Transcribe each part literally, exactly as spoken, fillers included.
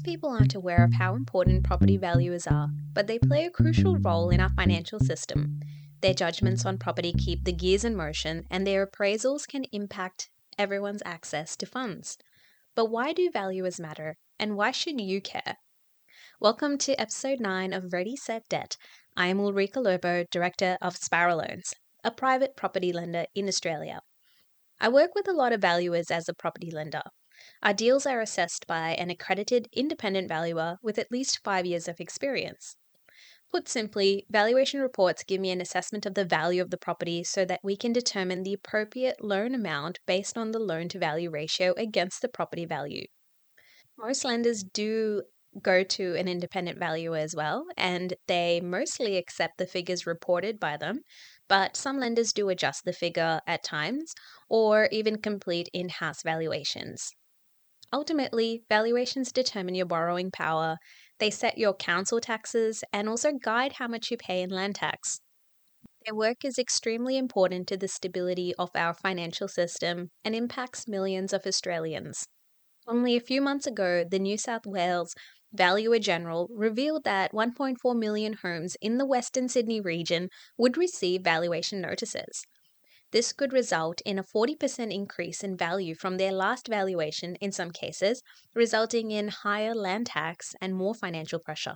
Most people aren't aware of how important property valuers are, but they play a crucial role in our financial system. Their judgments on property keep the gears in motion, and their appraisals can impact everyone's access to funds. But why do valuers matter, and why should you care? Welcome to Episode nine of Ready, Set, Debt. I am Ulrika Lobo, Director of Sparrow Loans, a private property lender in Australia. I work with a lot of valuers as a property lender. Our deals are assessed by an accredited independent valuer with at least five years of experience. Put simply, valuation reports give me an assessment of the value of the property so that we can determine the appropriate loan amount based on the loan-to-value ratio against the property value. Most lenders do go to an independent valuer as well, and they mostly accept the figures reported by them, but some lenders do adjust the figure at times or even complete in-house valuations. Ultimately, valuations determine your borrowing power, they set your council taxes, and also guide how much you pay in land tax. Their work is extremely important to the stability of our financial system and impacts millions of Australians. Only a few months ago, the New South Wales Valuer General revealed that one point four million homes in the Western Sydney region would receive valuation notices. This could result in a forty percent increase in value from their last valuation in some cases, resulting in higher land tax and more financial pressure.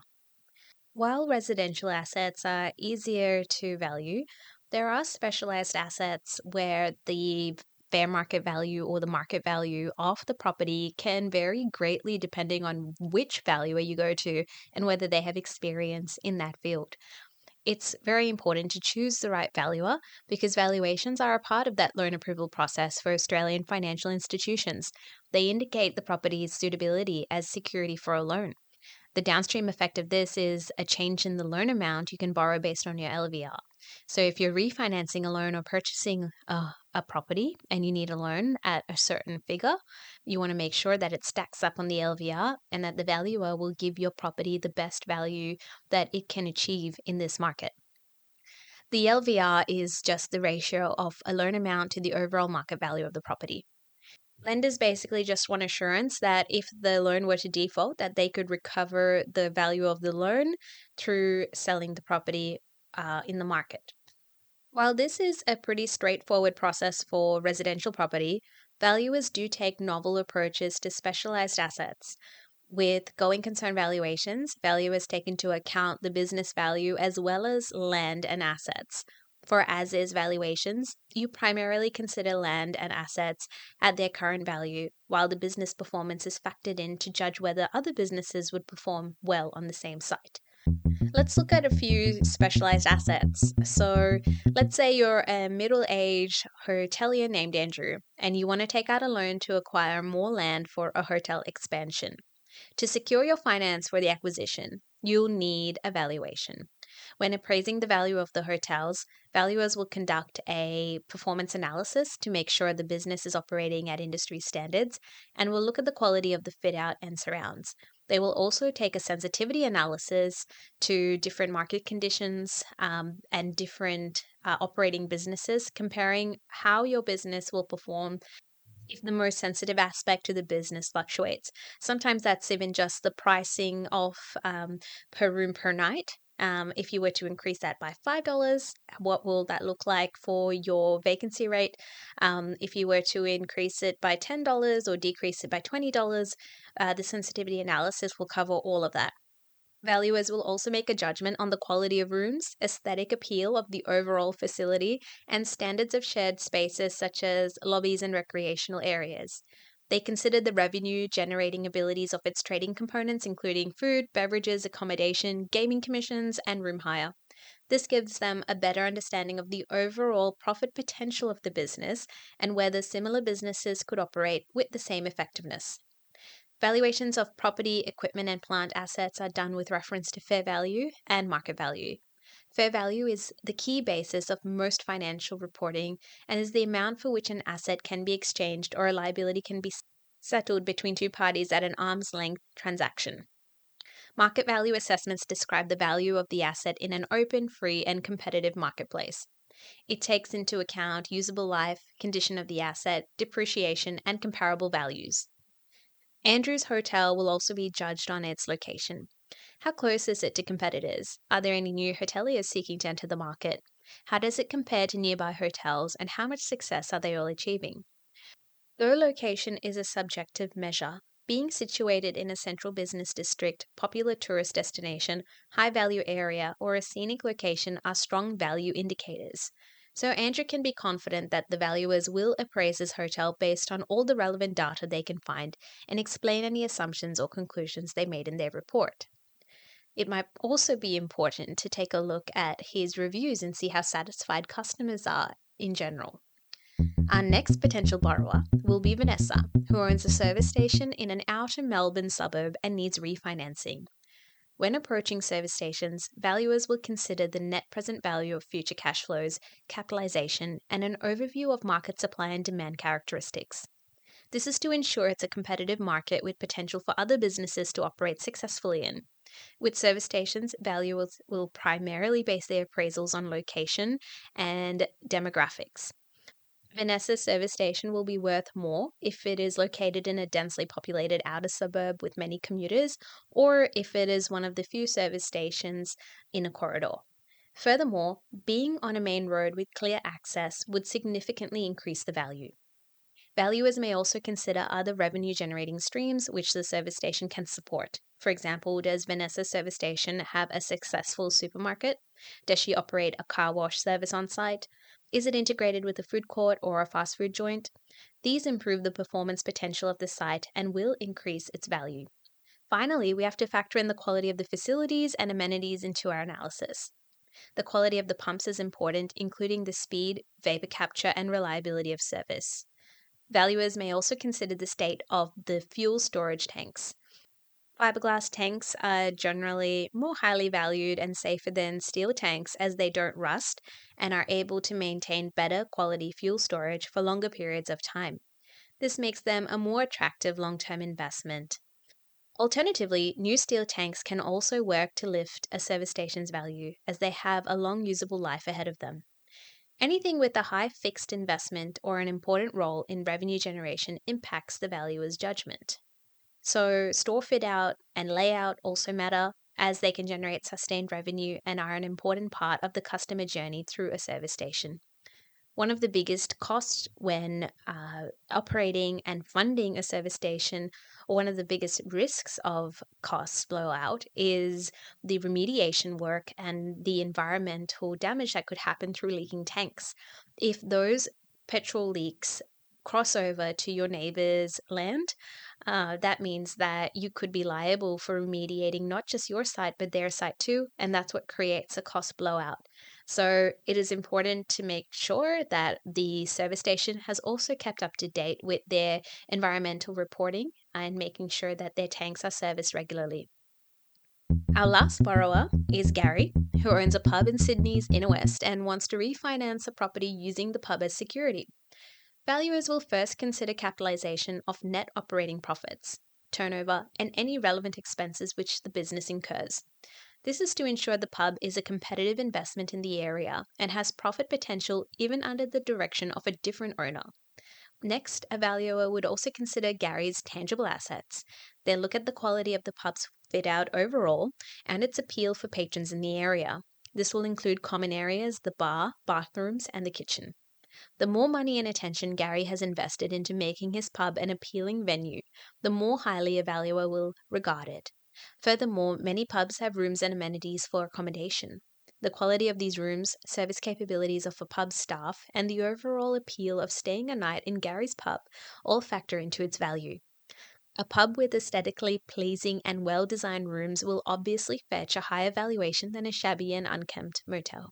While residential assets are easier to value, there are specialised assets where the fair market value or the market value of the property can vary greatly depending on which valuer you go to and whether they have experience in that field. It's very important to choose the right valuer because valuations are a part of that loan approval process for Australian financial institutions. They indicate the property's suitability as security for a loan. The downstream effect of this is a change in the loan amount you can borrow based on your L V R. So if you're refinancing a loan or purchasing a, a property and you need a loan at a certain figure, you want to make sure that it stacks up on the L V R and that the valuer will give your property the best value that it can achieve in this market. The L V R is just the ratio of a loan amount to the overall market value of the property. Lenders basically just want assurance that if the loan were to default, that they could recover the value of the loan through selling the property uh, in the market. While this is a pretty straightforward process for residential property, valuers do take novel approaches to specialised assets. With going concern valuations, valuers take into account the business value as well as land and assets. For as-is valuations, you primarily consider land and assets at their current value, while the business performance is factored in to judge whether other businesses would perform well on the same site. Let's look at a few specialised assets. So let's say you're a middle-aged hotelier named Andrew, and you want to take out a loan to acquire more land for a hotel expansion. To secure your finance for the acquisition, you'll need a valuation. When appraising the value of the hotels, valuers will conduct a performance analysis to make sure the business is operating at industry standards and will look at the quality of the fit-out and surrounds. They will also take a sensitivity analysis to different market conditions um, and different uh, operating businesses, comparing how your business will perform if the most sensitive aspect to the business fluctuates. Sometimes that's even just the pricing of um, per room per night. Um, if you were to increase that by five dollars, what will that look like for your vacancy rate? Um, if you were to increase it by ten dollars or decrease it by twenty dollars, uh, the sensitivity analysis will cover all of that. Valuers will also make a judgment on the quality of rooms, aesthetic appeal of the overall facility, and standards of shared spaces such as lobbies and recreational areas. They considered the revenue-generating abilities of its trading components, including food, beverages, accommodation, gaming commissions, and room hire. This gives them a better understanding of the overall profit potential of the business and whether similar businesses could operate with the same effectiveness. Valuations of property, equipment, and plant assets are done with reference to fair value and market value. Fair value is the key basis of most financial reporting and is the amount for which an asset can be exchanged or a liability can be settled between two parties at an arm's length transaction. Market value assessments describe the value of the asset in an open, free, and competitive marketplace. It takes into account usable life, condition of the asset, depreciation, and comparable values. Andrew's hotel will also be judged on its location. How close is it to competitors? Are there any new hoteliers seeking to enter the market? How does it compare to nearby hotels, and how much success are they all achieving? Though location is a subjective measure, being situated in a central business district, popular tourist destination, high-value area, or a scenic location are strong value indicators. So Andrew can be confident that the valuers will appraise his hotel based on all the relevant data they can find and explain any assumptions or conclusions they made in their report. It might also be important to take a look at his reviews and see how satisfied customers are in general. Our next potential borrower will be Vanessa, who owns a service station in an outer Melbourne suburb and needs refinancing. When approaching service stations, valuers will consider the net present value of future cash flows, capitalisation, and an overview of market supply and demand characteristics. This is to ensure it's a competitive market with potential for other businesses to operate successfully in. With service stations, valuers will primarily base their appraisals on location and demographics. Vanessa's service station will be worth more if it is located in a densely populated outer suburb with many commuters, or if it is one of the few service stations in a corridor. Furthermore, being on a main road with clear access would significantly increase the value. Valuers may also consider other revenue-generating streams which the service station can support. For example, does Vanessa's service station have a successful supermarket? Does she operate a car wash service on site? Is it integrated with a food court or a fast food joint? These improve the performance potential of the site and will increase its value. Finally, we have to factor in the quality of the facilities and amenities into our analysis. The quality of the pumps is important, including the speed, vapor capture, and reliability of service. Valuers may also consider the state of the fuel storage tanks. Fiberglass tanks are generally more highly valued and safer than steel tanks, as they don't rust and are able to maintain better quality fuel storage for longer periods of time. This makes them a more attractive long-term investment. Alternatively, new steel tanks can also work to lift a service station's value, as they have a long usable life ahead of them. Anything with a high fixed investment or an important role in revenue generation impacts the valuer's judgment. So store fit out and layout also matter, as they can generate sustained revenue and are an important part of the customer journey through a service station. One of the biggest costs when uh, operating and funding a service station, or one of the biggest risks of costs blowout, is the remediation work and the environmental damage that could happen through leaking tanks. If those petrol leaks cross over to your neighbour's land, uh, that means that you could be liable for remediating not just your site but their site too, and that's what creates a cost blowout. So it is important to make sure that the service station has also kept up to date with their environmental reporting and making sure that their tanks are serviced regularly. Our last borrower is Gary, who owns a pub in Sydney's Inner West and wants to refinance a property using the pub as security. Valuers will first consider capitalisation of net operating profits, turnover, and any relevant expenses which the business incurs. This is to ensure the pub is a competitive investment in the area and has profit potential even under the direction of a different owner. Next, a valuer would also consider Gary's tangible assets. They look at the quality of the pub's fit-out overall and its appeal for patrons in the area. This will include common areas, the bar, bathrooms, and the kitchen. The more money and attention Gary has invested into making his pub an appealing venue, the more highly a valuer will regard it. Furthermore, many pubs have rooms and amenities for accommodation. The quality of these rooms, service capabilities of a pub's staff, and the overall appeal of staying a night in Gary's pub all factor into its value. A pub with aesthetically pleasing and well-designed rooms will obviously fetch a higher valuation than a shabby and unkempt motel.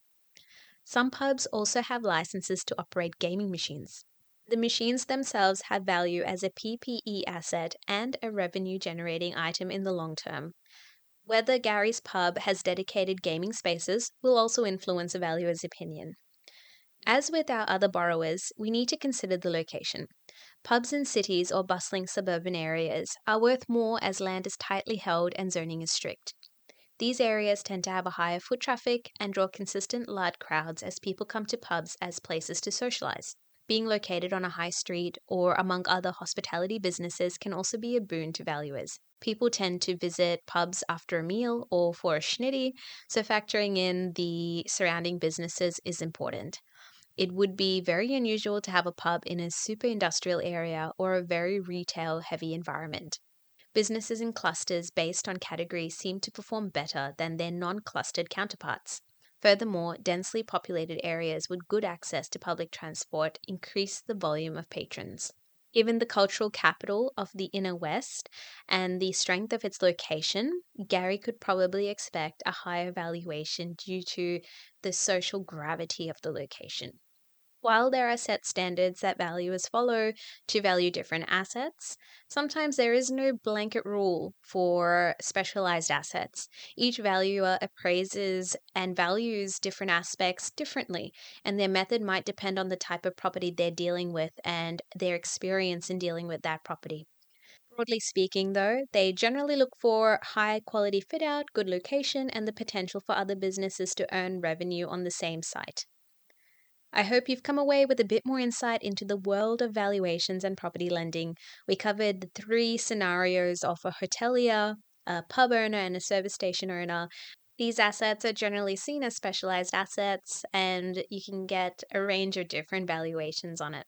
Some pubs also have licenses to operate gaming machines. The machines themselves have value as a P P E asset and a revenue-generating item in the long term. Whether Gary's pub has dedicated gaming spaces will also influence a valuer's opinion. As with our other borrowers, we need to consider the location. Pubs in cities or bustling suburban areas are worth more as land is tightly held and zoning is strict. These areas tend to have a higher foot traffic and draw consistent large crowds as people come to pubs as places to socialise. being located on a high street or among other hospitality businesses can also be a boon to valuers. People tend to visit pubs after a meal or for a schnitty, so factoring in the surrounding businesses is important. It would be very unusual to have a pub in a super industrial area or a very retail-heavy environment. Businesses in clusters based on category seem to perform better than their non-clustered counterparts. Furthermore, densely populated areas with good access to public transport increase the volume of patrons. Given the cultural capital of the Inner West and the strength of its location, Gary could probably expect a higher valuation due to the social gravity of the location. While there are set standards that valuers follow to value different assets, sometimes there is no blanket rule for specialized assets. Each valuer appraises and values different aspects differently, and their method might depend on the type of property they're dealing with and their experience in dealing with that property. Broadly speaking, though, they generally look for high-quality fit-out, good location, and the potential for other businesses to earn revenue on the same site. I hope you've come away with a bit more insight into the world of valuations and property lending. We covered the three scenarios of a hotelier, a pub owner, and a service station owner. These assets are generally seen as specialized assets, and you can get a range of different valuations on it.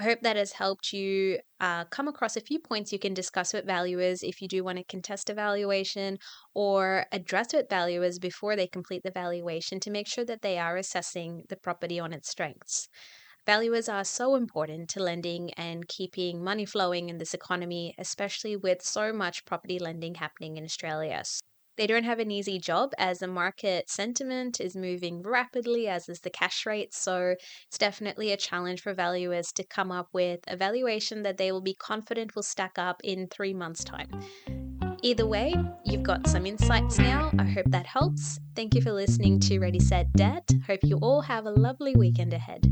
I hope that has helped you uh, come across a few points you can discuss with valuers if you do want to contest a valuation or address with valuers before they complete the valuation to make sure that they are assessing the property on its strengths. Valuers are so important to lending and keeping money flowing in this economy, especially with so much property lending happening in Australia. They don't have an easy job as the market sentiment is moving rapidly, as is the cash rate. So it's definitely a challenge for valuers to come up with a valuation that they will be confident will stack up in three months' time. Either way, you've got some insights now. I hope that helps. Thank you for listening to Ready, Set, Debt. Hope you all have a lovely weekend ahead.